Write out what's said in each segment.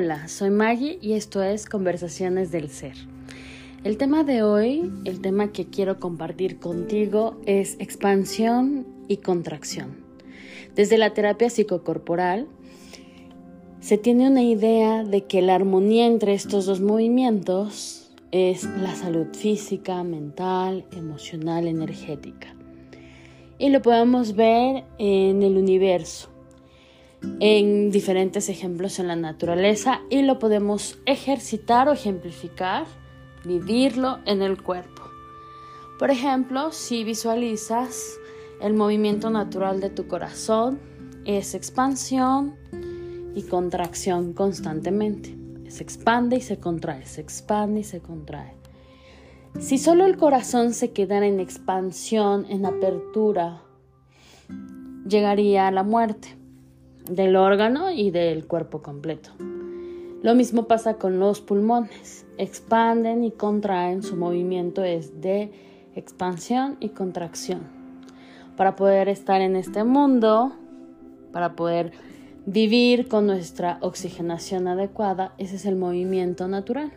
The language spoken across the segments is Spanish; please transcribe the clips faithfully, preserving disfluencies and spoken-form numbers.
Hola, soy Maggie y esto es Conversaciones del Ser. El tema de hoy, el tema que quiero compartir contigo es expansión y contracción. Desde la terapia psicocorporal se tiene una idea de que la armonía entre estos dos movimientos es la salud física, mental, emocional, energética. Y lo podemos ver en el universo, en diferentes ejemplos en la naturaleza, y lo podemos ejercitar o ejemplificar, vivirlo en el cuerpo. Por ejemplo, si visualizas el movimiento natural de tu corazón, es expansión y contracción constantemente. Se expande y se contrae, se expande y se contrae. Si solo el corazón se quedara en expansión, en apertura, llegaría a la muerte del órgano y del cuerpo completo. Lo mismo pasa con los pulmones. Expanden y contraen, su movimiento es de expansión y contracción. Para poder estar en este mundo, para poder vivir con nuestra oxigenación adecuada, ese es el movimiento natural.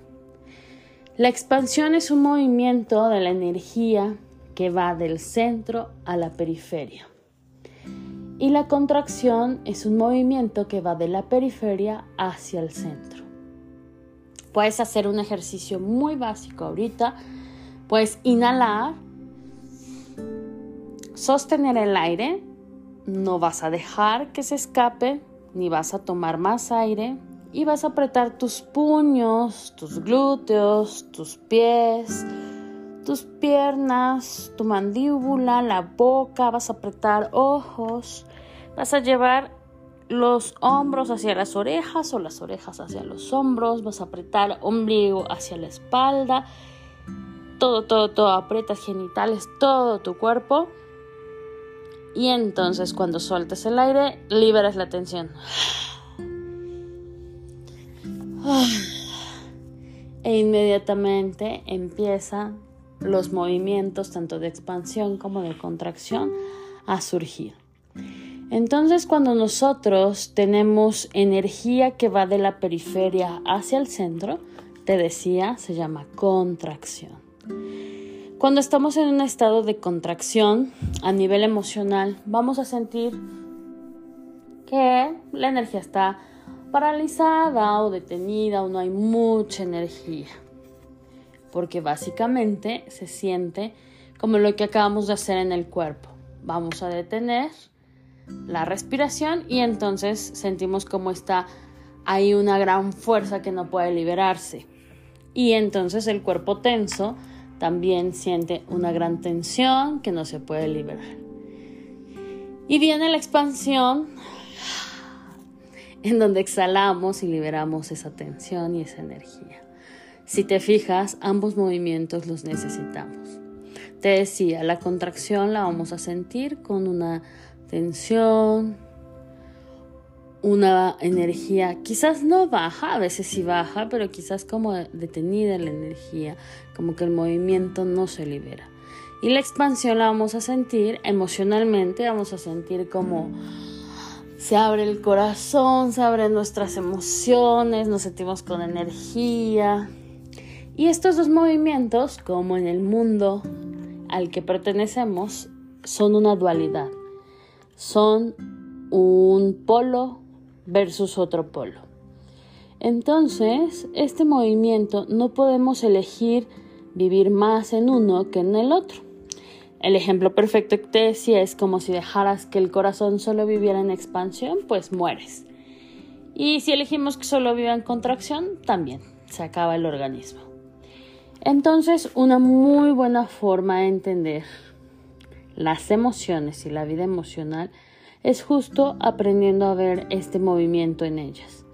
La expansión es un movimiento de la energía que va del centro a la periferia. Y la contracción es un movimiento que va de la periferia hacia el centro. Puedes hacer un ejercicio muy básico ahorita. Puedes inhalar, sostener el aire. No vas a dejar que se escape, ni vas a tomar más aire. Y vas a apretar tus puños, tus glúteos, tus pies, tus piernas, tu mandíbula, la boca. Vas a apretar ojos. Vas a llevar los hombros hacia las orejas o las orejas hacia los hombros. Vas a apretar ombligo hacia la espalda. Todo, todo, todo. Aprietas genitales, todo tu cuerpo. Y entonces cuando sueltes el aire, liberas la tensión. E inmediatamente empiezan los movimientos tanto de expansión como de contracción a surgir. Entonces, cuando nosotros tenemos energía que va de la periferia hacia el centro, te decía, se llama contracción. Cuando estamos en un estado de contracción a nivel emocional, vamos a sentir que la energía está paralizada o detenida o no hay mucha energía. Porque básicamente se siente como lo que acabamos de hacer en el cuerpo. Vamos a detener la respiración y entonces sentimos como está ahí una gran fuerza que no puede liberarse. Y entonces el cuerpo tenso también siente una gran tensión que no se puede liberar. Y viene la expansión, en donde exhalamos y liberamos esa tensión y esa energía. Si te fijas, ambos movimientos los necesitamos. Te decía, la contracción la vamos a sentir con una tensión, una energía, quizás no baja, a veces sí baja, pero quizás como detenida la energía, como que el movimiento no se libera. Y la expansión la vamos a sentir emocionalmente, vamos a sentir como se abre el corazón, se abren nuestras emociones, nos sentimos con energía. Y estos dos movimientos, como en el mundo al que pertenecemos, son una dualidad. Son un polo versus otro polo. Entonces, este movimiento no podemos elegir vivir más en uno que en el otro. El ejemplo perfecto que te decía es como si dejaras que el corazón solo viviera en expansión, pues mueres. Y si elegimos que solo viva en contracción, también se acaba el organismo. Entonces, una muy buena forma de entender las emociones y la vida emocional es justo aprendiendo a ver este movimiento en ellas.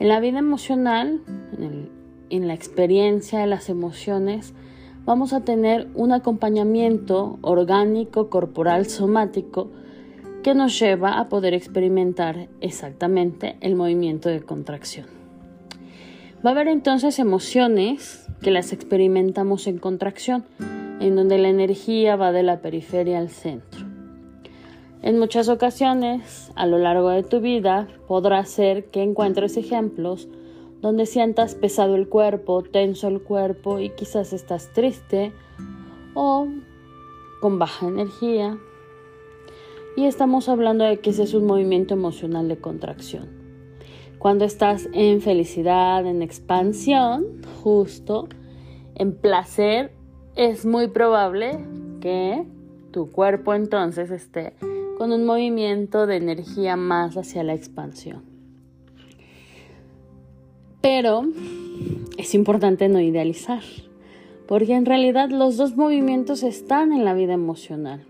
En la vida emocional, en, el, en la experiencia de las emociones, vamos a tener un acompañamiento orgánico, corporal, somático, que nos lleva a poder experimentar exactamente el movimiento de contracción. Va a haber entonces emociones que las experimentamos en contracción, en donde la energía va de la periferia al centro. En muchas ocasiones, a lo largo de tu vida, podrás ser que encuentres ejemplos donde sientas pesado el cuerpo, tenso el cuerpo y quizás estás triste o con baja energía. Y estamos hablando de que ese es un movimiento emocional de contracción. Cuando estás en felicidad, en expansión, justo, en placer, es muy probable que tu cuerpo entonces esté con un movimiento de energía más hacia la expansión. Pero es importante no idealizar, porque en realidad los dos movimientos están en la vida emocional.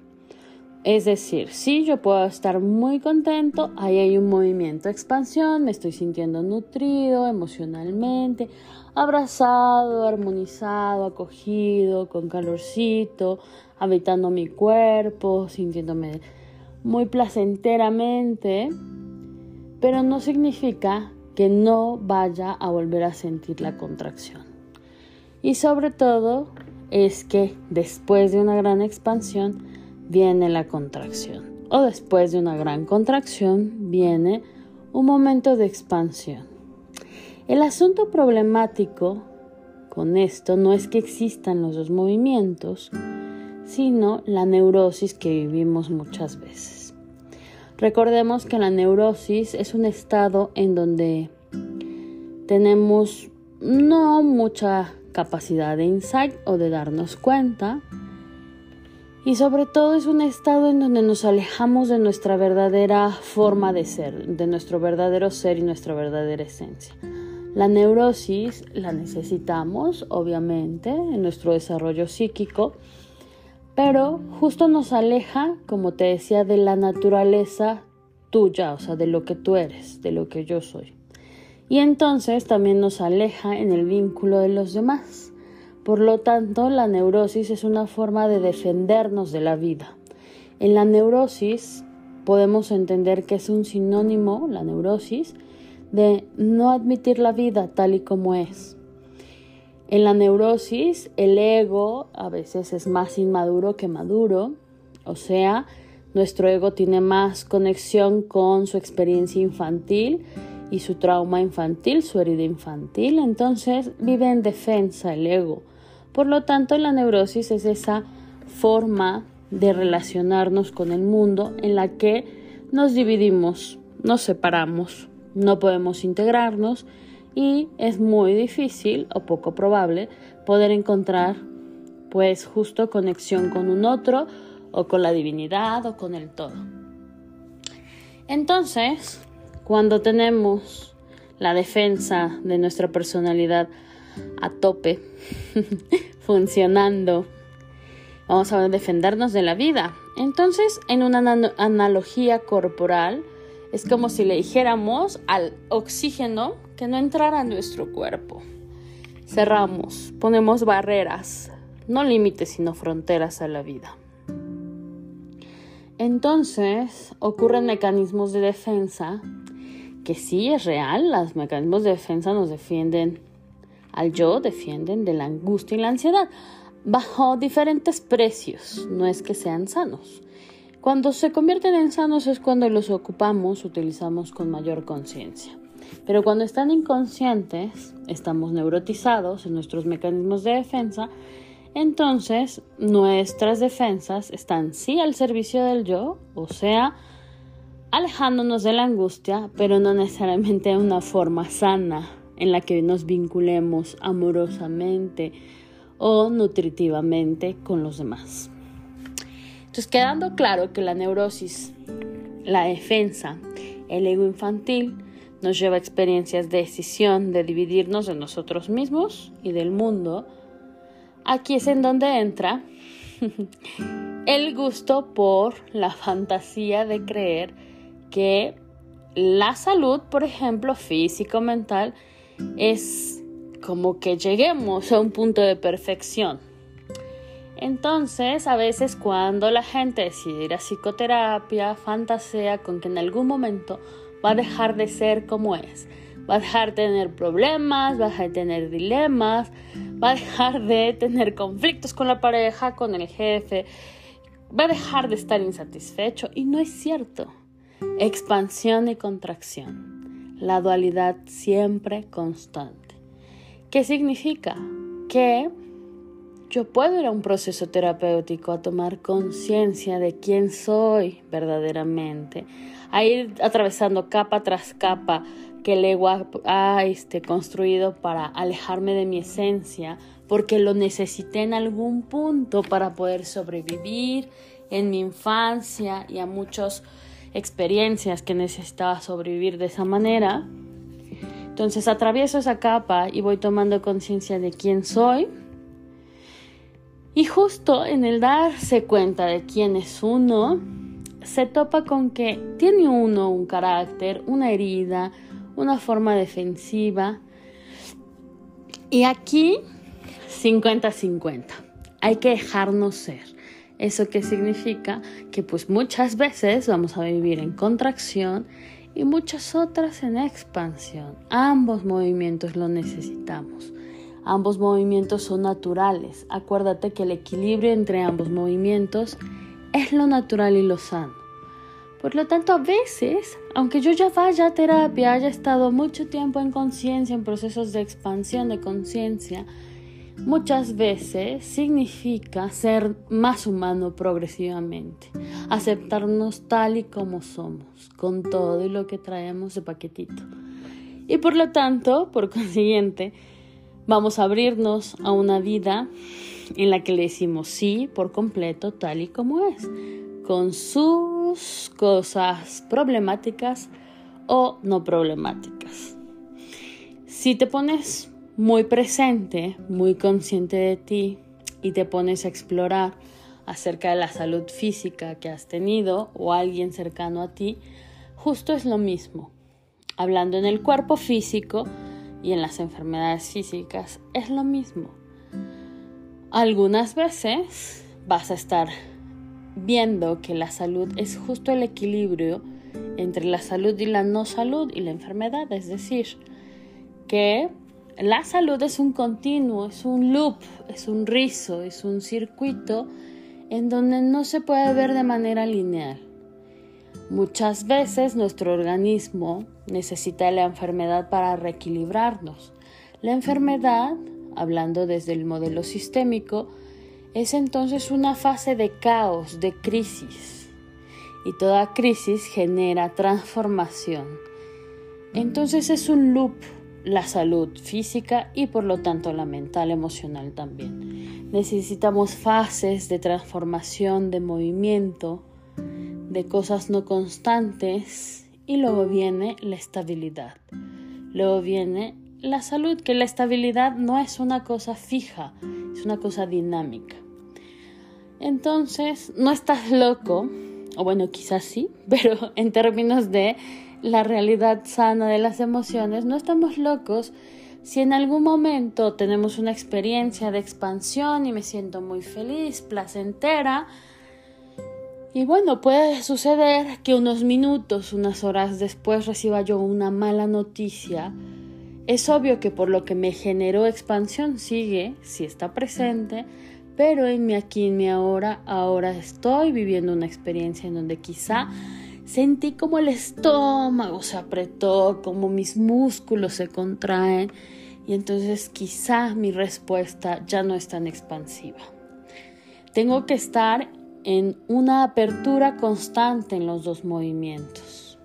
Es decir, sí, yo puedo estar muy contento, ahí hay un movimiento de expansión, me estoy sintiendo nutrido emocionalmente, abrazado, armonizado, acogido, con calorcito, habitando mi cuerpo, sintiéndome muy placenteramente, pero no significa que no vaya a volver a sentir la contracción. Y sobre todo es que después de una gran expansión, viene la contracción, o después de una gran contracción viene un momento de expansión. El asunto problemático con esto no es que existan los dos movimientos, sino la neurosis que vivimos muchas veces. Recordemos que la neurosis es un estado en donde tenemos no mucha capacidad de insight o de darnos cuenta, y sobre todo es un estado en donde nos alejamos de nuestra verdadera forma de ser, de nuestro verdadero ser y nuestra verdadera esencia. La neurosis la necesitamos, obviamente, en nuestro desarrollo psíquico, pero justo nos aleja, como te decía, de la naturaleza tuya, o sea, de lo que tú eres, de lo que yo soy. Y entonces también nos aleja en el vínculo de los demás. Por lo tanto, la neurosis es una forma de defendernos de la vida. En la neurosis podemos entender que es un sinónimo, la neurosis, de no admitir la vida tal y como es. En la neurosis, el ego a veces es más inmaduro que maduro, o sea, nuestro ego tiene más conexión con su experiencia infantil y su trauma infantil, su herida infantil, entonces vive en defensa el ego. Por lo tanto, la neurosis es esa forma de relacionarnos con el mundo en la que nos dividimos, nos separamos, no podemos integrarnos y es muy difícil o poco probable poder encontrar pues justo conexión con un otro o con la divinidad o con el todo. Entonces, cuando tenemos la defensa de nuestra personalidad a tope, funcionando, vamos a defendernos de la vida. Entonces, en una an- analogía corporal, es como si le dijéramos al oxígeno que no entrara a nuestro cuerpo. Cerramos, ponemos barreras, no límites sino fronteras a la vida. Entonces, ocurren mecanismos de defensa, que sí es real, los mecanismos de defensa nos defienden al yo, defienden de la angustia y la ansiedad, bajo diferentes precios, no es que sean sanos. Cuando se convierten en sanos es cuando los ocupamos, utilizamos con mayor conciencia. Pero cuando están inconscientes, estamos neurotizados en nuestros mecanismos de defensa, entonces nuestras defensas están sí al servicio del yo, o sea, alejándonos de la angustia, pero no necesariamente de una forma sana, en la que nos vinculemos amorosamente o nutritivamente con los demás. Entonces, quedando claro que la neurosis, la defensa, el ego infantil, nos lleva a experiencias de escisión, de dividirnos de nosotros mismos y del mundo, aquí es en donde entra el gusto por la fantasía de creer que la salud, por ejemplo, físico-mental, es como que lleguemos a un punto de perfección. Entonces, a veces cuando la gente decide ir a psicoterapia, fantasea con que en algún momento va a dejar de ser como es, va a dejar de tener problemas, va a dejar de tener dilemas, va a dejar de tener conflictos con la pareja, con el jefe, va a dejar de estar insatisfecho. Y no es cierto. Expansión y contracción. la dualidad siempre constante. ¿Qué significa? Que yo puedo ir a un proceso terapéutico a tomar conciencia de quién soy verdaderamente, a ir atravesando capa tras capa que el ego ha, ha este, construido para alejarme de mi esencia, porque lo necesité en algún punto para poder sobrevivir en mi infancia y a muchas experiencias que necesitaba sobrevivir de esa manera. Entonces atravieso esa capa y voy tomando conciencia de quién soy. Y justo en el darse cuenta de quién es uno, se topa con que tiene uno un carácter, una herida, una forma defensiva. Y aquí, cincuenta cincuenta. Hay que dejarnos ser. ¿Eso qué significa? Que pues muchas veces vamos a vivir en contracción y muchas otras en expansión. Ambos movimientos lo necesitamos. Ambos movimientos son naturales. Acuérdate que el equilibrio entre ambos movimientos es lo natural y lo sano. Por lo tanto, a veces, aunque yo ya vaya a terapia, haya estado mucho tiempo en conciencia, en procesos de expansión de conciencia, muchas veces significa ser más humano progresivamente, aceptarnos tal y como somos, con todo y lo que traemos de paquetito. Y por lo tanto, por consiguiente, vamos a abrirnos a una vida en la que le decimos sí por completo, tal y como es, con sus cosas problemáticas o no problemáticas. Si te pones muy presente, muy consciente de ti y te pones a explorar acerca de la salud física que has tenido o alguien cercano a ti, justo es lo mismo. Hablando en el cuerpo físico y en las enfermedades físicas es lo mismo. Algunas veces vas a estar viendo que la salud es justo el equilibrio entre la salud y la no salud y la enfermedad, es decir, que la salud es un continuo, es un loop, es un rizo, es un circuito en donde no se puede ver de manera lineal. Muchas veces nuestro organismo necesita la enfermedad para reequilibrarnos. La enfermedad, hablando desde el modelo sistémico, es entonces una fase de caos, de crisis. Y toda crisis genera transformación. Entonces es un loop. La salud física y por lo tanto la mental, emocional también. Necesitamos fases de transformación, de movimiento, de cosas no constantes y luego viene la estabilidad. Luego viene la salud, que la estabilidad no es una cosa fija, es una cosa dinámica. Entonces, no estás loco, o bueno, quizás sí, pero en términos de la realidad sana de las emociones, no estamos locos si en algún momento tenemos una experiencia de expansión y me siento muy feliz, placentera. Y bueno, puede suceder que unos minutos, unas horas después reciba yo una mala noticia. Es obvio que por lo que me generó expansión sigue, sí está presente, pero en mi aquí, en mi ahora, ahora estoy viviendo una experiencia en donde quizá sentí como el estómago se apretó, como mis músculos se contraen y entonces quizá mi respuesta ya no es tan expansiva. Tengo que estar en una apertura constante en los dos movimientos.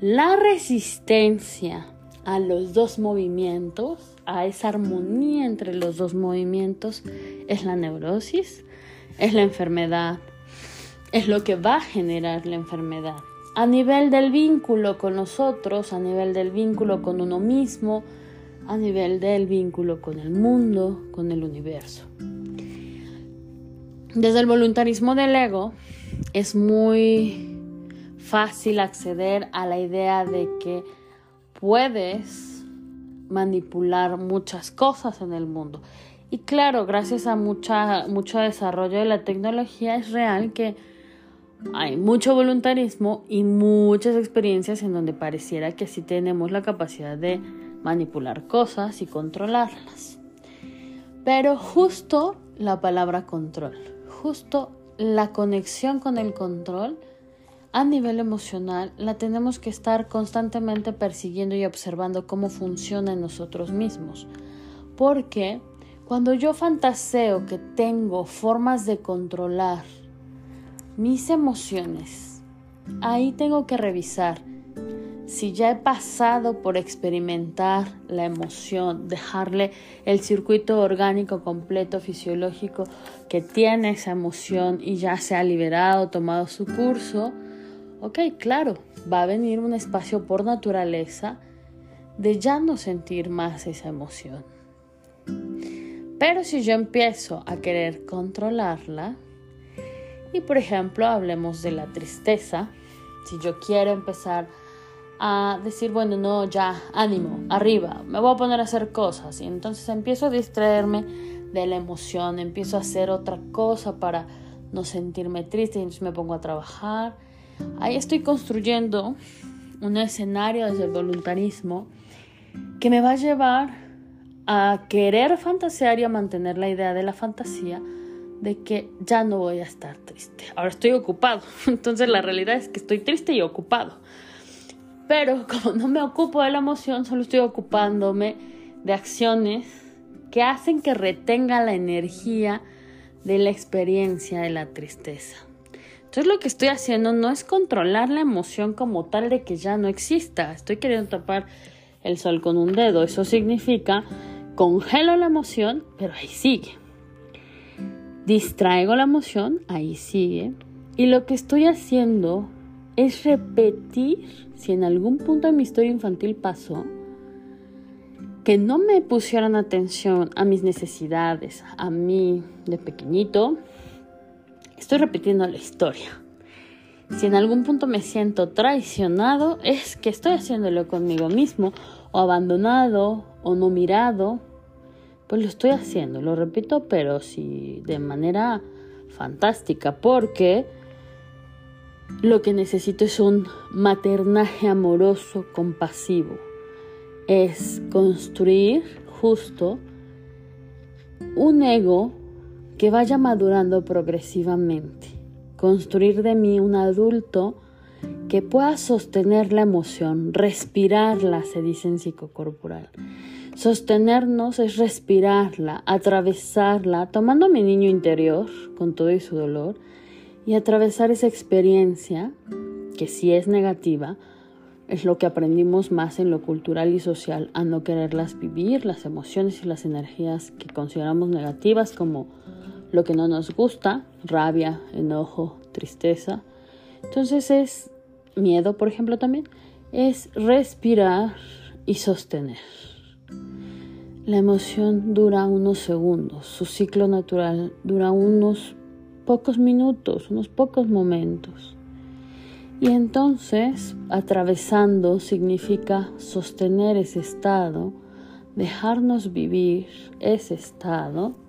La resistencia a los dos movimientos, a esa armonía entre los dos movimientos, es la neurosis, es la enfermedad. Es lo que va a generar la enfermedad. A nivel del vínculo con nosotros, a nivel del vínculo con uno mismo, a nivel del vínculo con el mundo, con el universo. Desde el voluntarismo del ego es muy fácil acceder a la idea de que puedes manipular muchas cosas en el mundo. Y claro, gracias a mucha, mucho desarrollo de la tecnología es real que hay mucho voluntarismo y muchas experiencias en donde pareciera que sí tenemos la capacidad de manipular cosas y controlarlas. Pero justo la palabra control, justo la conexión con el control a nivel emocional la tenemos que estar constantemente persiguiendo y observando cómo funciona en nosotros mismos. Porque cuando yo fantaseo que tengo formas de controlar mis emociones, ahí tengo que revisar si ya he pasado por experimentar la emoción, dejarle el circuito orgánico completo fisiológico que tiene esa emoción y ya se ha liberado, tomado su curso. Ok, claro, va a venir un espacio por naturaleza de ya no sentir más esa emoción. Pero si yo empiezo a querer controlarla, y por ejemplo hablemos de la tristeza, si yo quiero empezar a decir, bueno, no, ya, ánimo, arriba, me voy a poner a hacer cosas, y entonces empiezo a distraerme de la emoción, empiezo a hacer otra cosa para no sentirme triste, y entonces me pongo a trabajar. Ahí estoy construyendo un escenario desde el voluntarismo que me va a llevar a querer fantasear y a mantener la idea de la fantasía de que ya no voy a estar triste. Ahora estoy ocupado, entonces la realidad es que estoy triste y ocupado. Pero como no me ocupo de la emoción, solo estoy ocupándome de acciones que hacen que retenga la energía de la experiencia de la tristeza. Entonces lo que estoy haciendo no es controlar la emoción como tal de que ya no exista. Estoy queriendo tapar el sol con un dedo. Eso significa congelo la emoción, pero ahí sigue. Distraigo la emoción, ahí sigue. Y lo que estoy haciendo es repetir, si en algún punto de mi historia infantil pasó, que no me pusieran atención a mis necesidades, a mí de pequeñito. Estoy repitiendo la historia. Si en algún punto me siento traicionado, es que estoy haciéndolo conmigo mismo, o abandonado, o no mirado, pues lo estoy haciendo, lo repito, pero sí de manera fantástica, porque lo que necesito es un maternaje amoroso, compasivo, es construir justo un ego que vaya madurando progresivamente. Construir de mí un adulto que pueda sostener la emoción, respirarla, se dice en psicocorporal. Sostenernos es respirarla, atravesarla, tomando a mi niño interior con todo y su dolor, y atravesar esa experiencia, que si es negativa, es lo que aprendimos más en lo cultural y social, a no quererlas vivir, las emociones y las energías que consideramos negativas como lo que no nos gusta, rabia, enojo, tristeza. Entonces es miedo, por ejemplo, también. Es respirar y sostener. La emoción dura unos segundos. Su ciclo natural dura unos pocos minutos, unos pocos momentos. Y entonces, atravesando significa sostener ese estado, dejarnos vivir ese estado.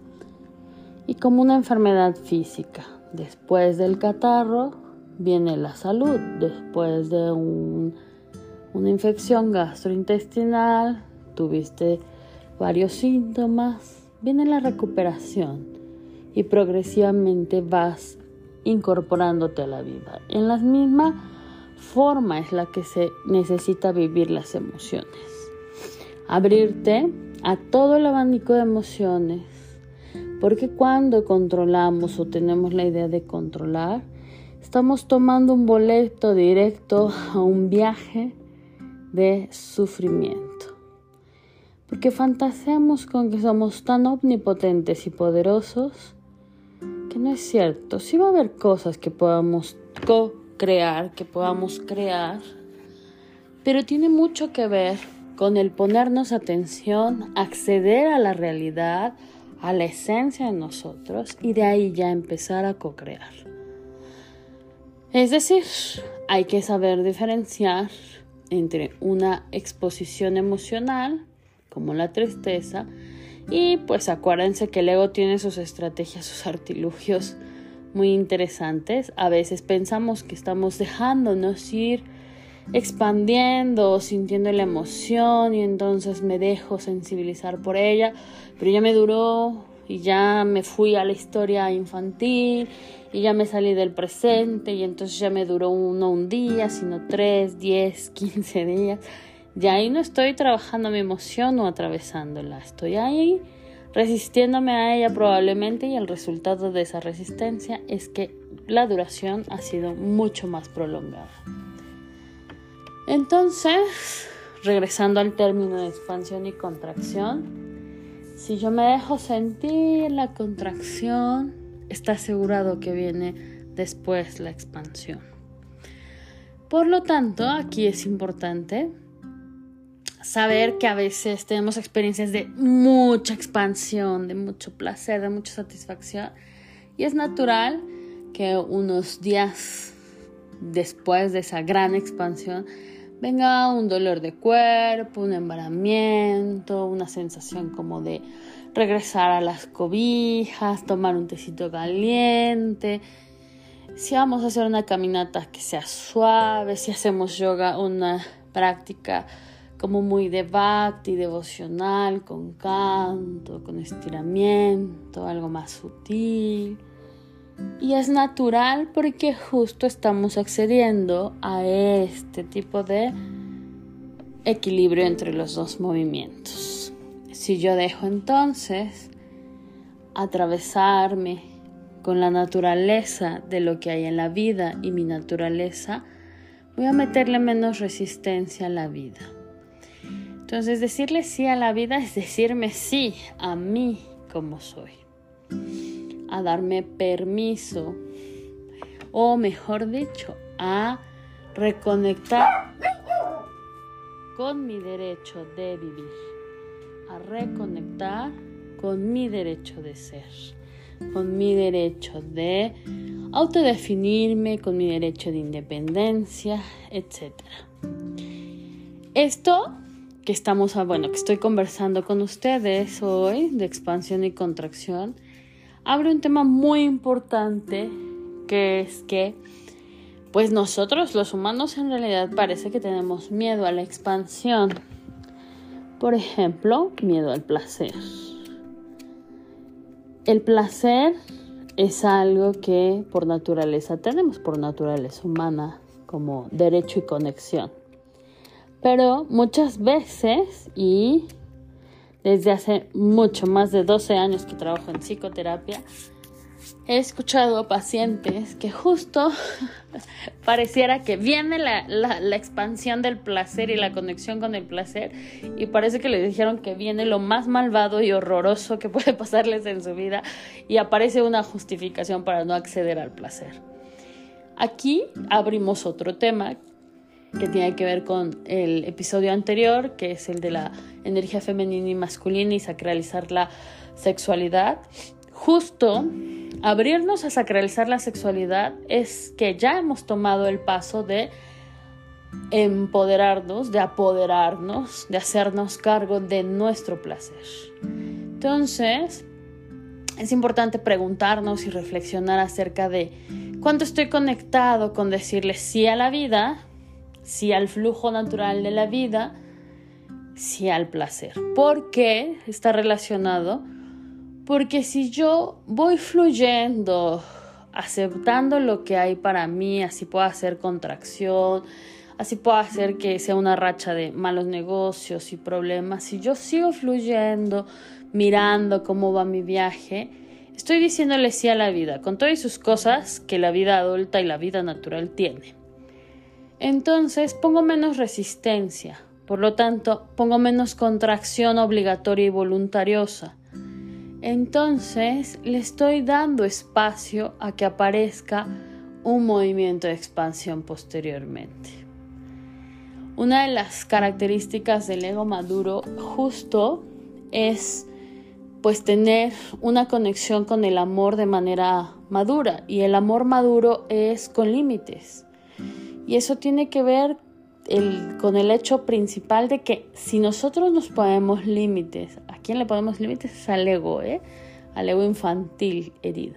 Y como una enfermedad física, después del catarro viene la salud, después de un, una infección gastrointestinal, tuviste varios síntomas, viene la recuperación y progresivamente vas incorporándote a la vida. En la misma forma es la que se necesita vivir las emociones. Abrirte a todo el abanico de emociones. Porque cuando controlamos o tenemos la idea de controlar, estamos tomando un boleto directo a un viaje de sufrimiento. Porque fantaseamos con que somos tan omnipotentes y poderosos que no es cierto. Sí va a haber cosas que podamos co-crear, que podamos crear, pero tiene mucho que ver con el ponernos atención, acceder a la realidad, a la esencia de nosotros, y de ahí ya empezar a co-crear. Es decir, hay que saber diferenciar entre una exposición emocional, como la tristeza, y pues acuérdense que el ego tiene sus estrategias, sus artilugios muy interesantes. A veces pensamos que estamos dejándonos ir, expandiendo o sintiendo la emoción, y entonces me dejo sensibilizar por ella, pero ya me duró y ya me fui a la historia infantil y ya me salí del presente, y entonces ya me duró no un día, sino tres, diez, quince días. Ya ahí no estoy trabajando mi emoción o atravesándola, estoy ahí resistiéndome a ella probablemente, y el resultado de esa resistencia es que la duración ha sido mucho más prolongada. Entonces, regresando al término de expansión y contracción, si yo me dejo sentir la contracción, está asegurado que viene después la expansión. Por lo tanto, aquí es importante saber que a veces tenemos experiencias de mucha expansión, de mucho placer, de mucha satisfacción, y es natural que unos días después de esa gran expansión venga un dolor de cuerpo, un embaramiento, una sensación como de regresar a las cobijas, tomar un tecito caliente. Si vamos a hacer una caminata que sea suave, si hacemos yoga, una práctica como muy de bhakti, devocional, con canto, con estiramiento, algo más sutil. Y es natural porque justo estamos accediendo a este tipo de equilibrio entre los dos movimientos. Si yo dejo entonces atravesarme con la naturaleza de lo que hay en la vida y mi naturaleza, voy a meterle menos resistencia a la vida. Entonces decirle sí a la vida es decirme sí a mí como soy, a darme permiso, o mejor dicho, a reconectar con mi derecho de vivir, a reconectar con mi derecho de ser, con mi derecho de autodefinirme, con mi derecho de independencia, etcétera. Esto que estamos, bueno, que estoy conversando con ustedes hoy de expansión y contracción, abre un tema muy importante, que es que pues nosotros los humanos en realidad parece que tenemos miedo a la expansión. Por ejemplo, miedo al placer. El placer es algo que por naturaleza tenemos, por naturaleza humana, como derecho y conexión. Pero muchas veces, y desde hace mucho, más de doce años que trabajo en psicoterapia, he escuchado a pacientes que justo pareciera que viene la, la, la expansión del placer y la conexión con el placer, y parece que les dijeron que viene lo más malvado y horroroso que puede pasarles en su vida, y aparece una justificación para no acceder al placer. Aquí abrimos otro tema que tiene que ver con el episodio anterior, que es el de la energía femenina y masculina y sacralizar la sexualidad. Justo abrirnos a sacralizar la sexualidad es que ya hemos tomado el paso de empoderarnos, de apoderarnos, de hacernos cargo de nuestro placer. Entonces, es importante preguntarnos y reflexionar acerca de cuánto estoy conectado con decirle sí a la vida, sí al flujo natural de la vida, sí al placer. ¿Por qué está relacionado? Porque si yo voy fluyendo, aceptando lo que hay para mí, así puedo hacer contracción, así puedo hacer que sea una racha de malos negocios y problemas, si yo sigo fluyendo, mirando cómo va mi viaje, estoy diciéndole sí a la vida, con todas sus cosas que la vida adulta y la vida natural tiene. Entonces pongo menos resistencia, por lo tanto pongo menos contracción obligatoria y voluntariosa. Entonces le estoy dando espacio a que aparezca un movimiento de expansión posteriormente. Una de las características del ego maduro justo es pues tener una conexión con el amor de manera madura, y el amor maduro es con límites. Y eso tiene que ver el, con el hecho principal de que si nosotros nos ponemos límites, ¿a quién le ponemos límites? Es al ego, ¿eh? Al ego infantil herido.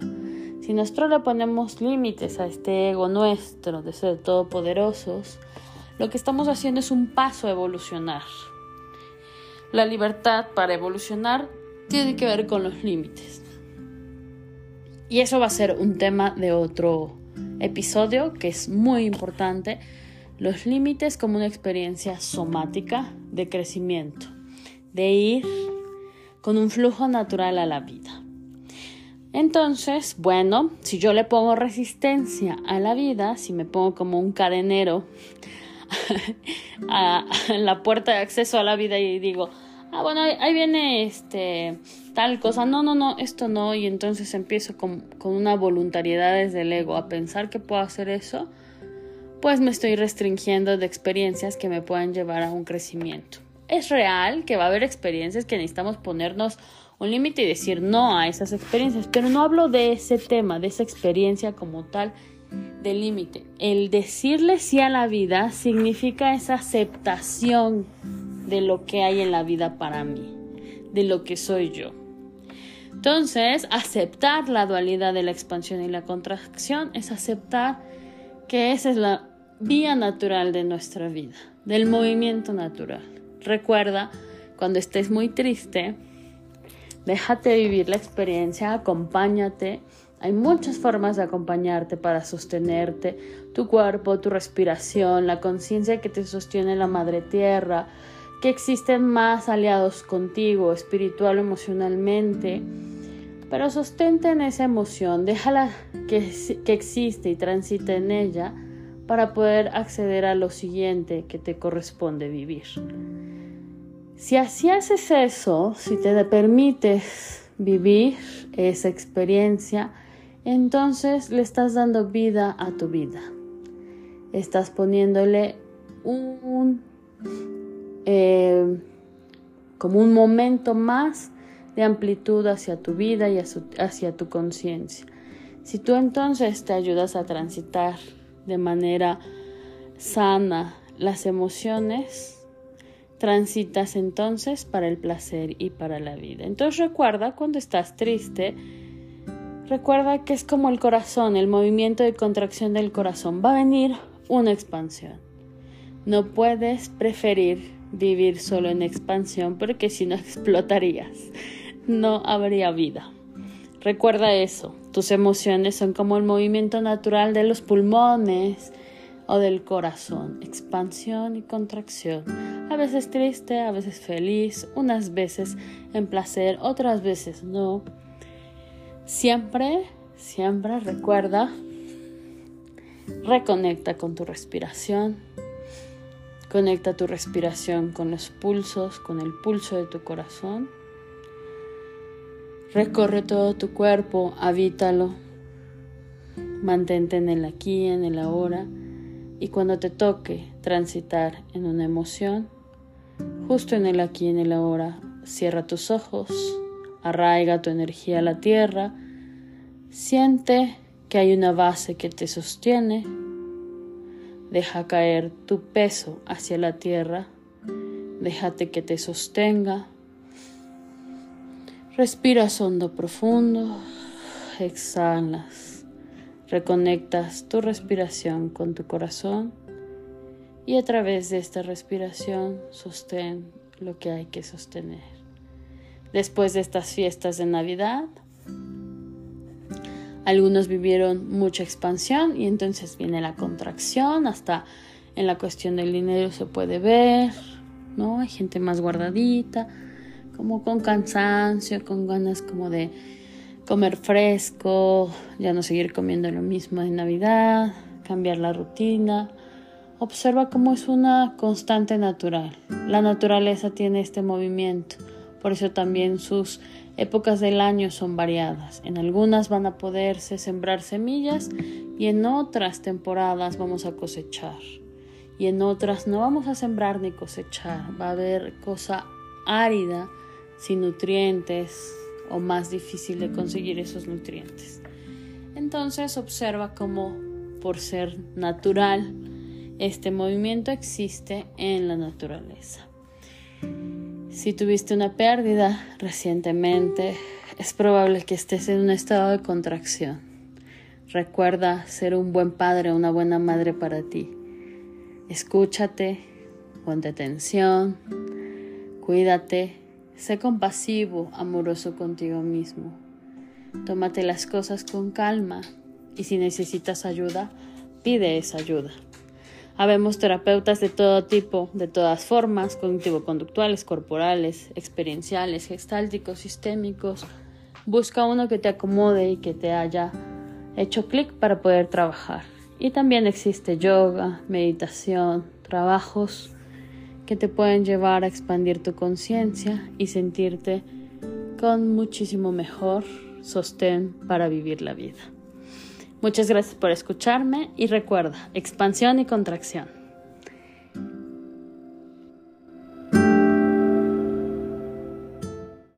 Si nosotros le ponemos límites a este ego nuestro de ser todopoderosos, lo que estamos haciendo es un paso a evolucionar. La libertad para evolucionar tiene que ver con los límites. Y eso va a ser un tema de otro episodio que es muy importante. Los límites como una experiencia somática de crecimiento, de ir con un flujo natural a la vida. Entonces, bueno, si yo le pongo resistencia a la vida, si me pongo como un cadenero a, a la puerta de acceso a la vida y digo, ah, bueno, ahí, ahí viene este tal cosa, no, no, no, esto no, y entonces empiezo con, con una voluntariedad desde el ego a pensar que puedo hacer eso, pues me estoy restringiendo de experiencias que me puedan llevar a un crecimiento. Es real que va a haber experiencias que necesitamos ponernos un límite y decir no a esas experiencias, pero no hablo de ese tema, de esa experiencia como tal de límite. El decirle sí a la vida significa esa aceptación de lo que hay en la vida para mí, de lo que soy yo. Entonces, aceptar la dualidad de la expansión y la contracción es aceptar que esa es la vía natural de nuestra vida, del movimiento natural. Recuerda, cuando estés muy triste, déjate vivir la experiencia, acompáñate. Hay muchas formas de acompañarte para sostenerte, tu cuerpo, tu respiración, la conciencia que te sostiene la madre tierra, que existen más aliados contigo, espiritual o emocionalmente, pero sostente en esa emoción, déjala que, que existe y transite en ella para poder acceder a lo siguiente que te corresponde vivir. Si así haces eso, si te permites vivir esa experiencia, entonces le estás dando vida a tu vida. Estás poniéndole un eh, como un momento más de amplitud hacia tu vida y hacia tu conciencia. Si tú entonces te ayudas a transitar de manera sana las emociones, transitas entonces para el placer y para la vida. Entonces recuerda, cuando estás triste, recuerda que es como el corazón, el movimiento de contracción del corazón. Va a venir una expansión. No puedes preferir vivir solo en expansión porque si no explotarías. No habría vida. Recuerda eso. Tus emociones son como el movimiento natural de los pulmones o del corazón. Expansión y contracción. A veces triste, a veces feliz, unas veces en placer, otras veces no. Siempre, siempre recuerda, reconecta con tu respiración. Conecta tu respiración con los pulsos, con el pulso de tu corazón. Recorre todo tu cuerpo, habítalo. Mantente en el aquí, en el ahora. Y cuando te toque transitar en una emoción, justo en el aquí y en el ahora, cierra tus ojos, arraiga tu energía a la tierra, siente que hay una base que te sostiene, deja caer tu peso hacia la tierra, déjate que te sostenga, respiras hondo profundo, exhalas. Reconectas tu respiración con tu corazón y a través de esta respiración sostén lo que hay que sostener. Después de estas fiestas de Navidad, algunos vivieron mucha expansión y entonces viene la contracción, hasta en la cuestión del dinero se puede ver, ¿no? Hay gente más guardadita, como con cansancio, con ganas como de comer fresco, ya no seguir comiendo lo mismo en Navidad, cambiar la rutina. Observa cómo es una constante natural. La naturaleza tiene este movimiento, por eso también sus épocas del año son variadas. En algunas van a poderse sembrar semillas y en otras temporadas vamos a cosechar. Y en otras no vamos a sembrar ni cosechar. Va a haber cosa árida, sin nutrientes, o más difícil de conseguir esos nutrientes. Entonces observa cómo, por ser natural, este movimiento existe en la naturaleza. Si tuviste una pérdida recientemente, es probable que estés en un estado de contracción. Recuerda ser un buen padre o una buena madre para ti. Escúchate, ponte atención, cuídate, Sé compasivo, amoroso contigo mismo. Tómate las cosas con calma y si necesitas ayuda, pide esa ayuda. Habemos terapeutas de todo tipo, de todas formas, cognitivo-conductuales, corporales, experienciales, gestálticos, sistémicos. Busca uno que te acomode y que te haya hecho clic para poder trabajar. Y también existe yoga, meditación, trabajos que te pueden llevar a expandir tu conciencia y sentirte con muchísimo mejor sostén para vivir la vida. Muchas gracias por escucharme y recuerda, expansión y contracción.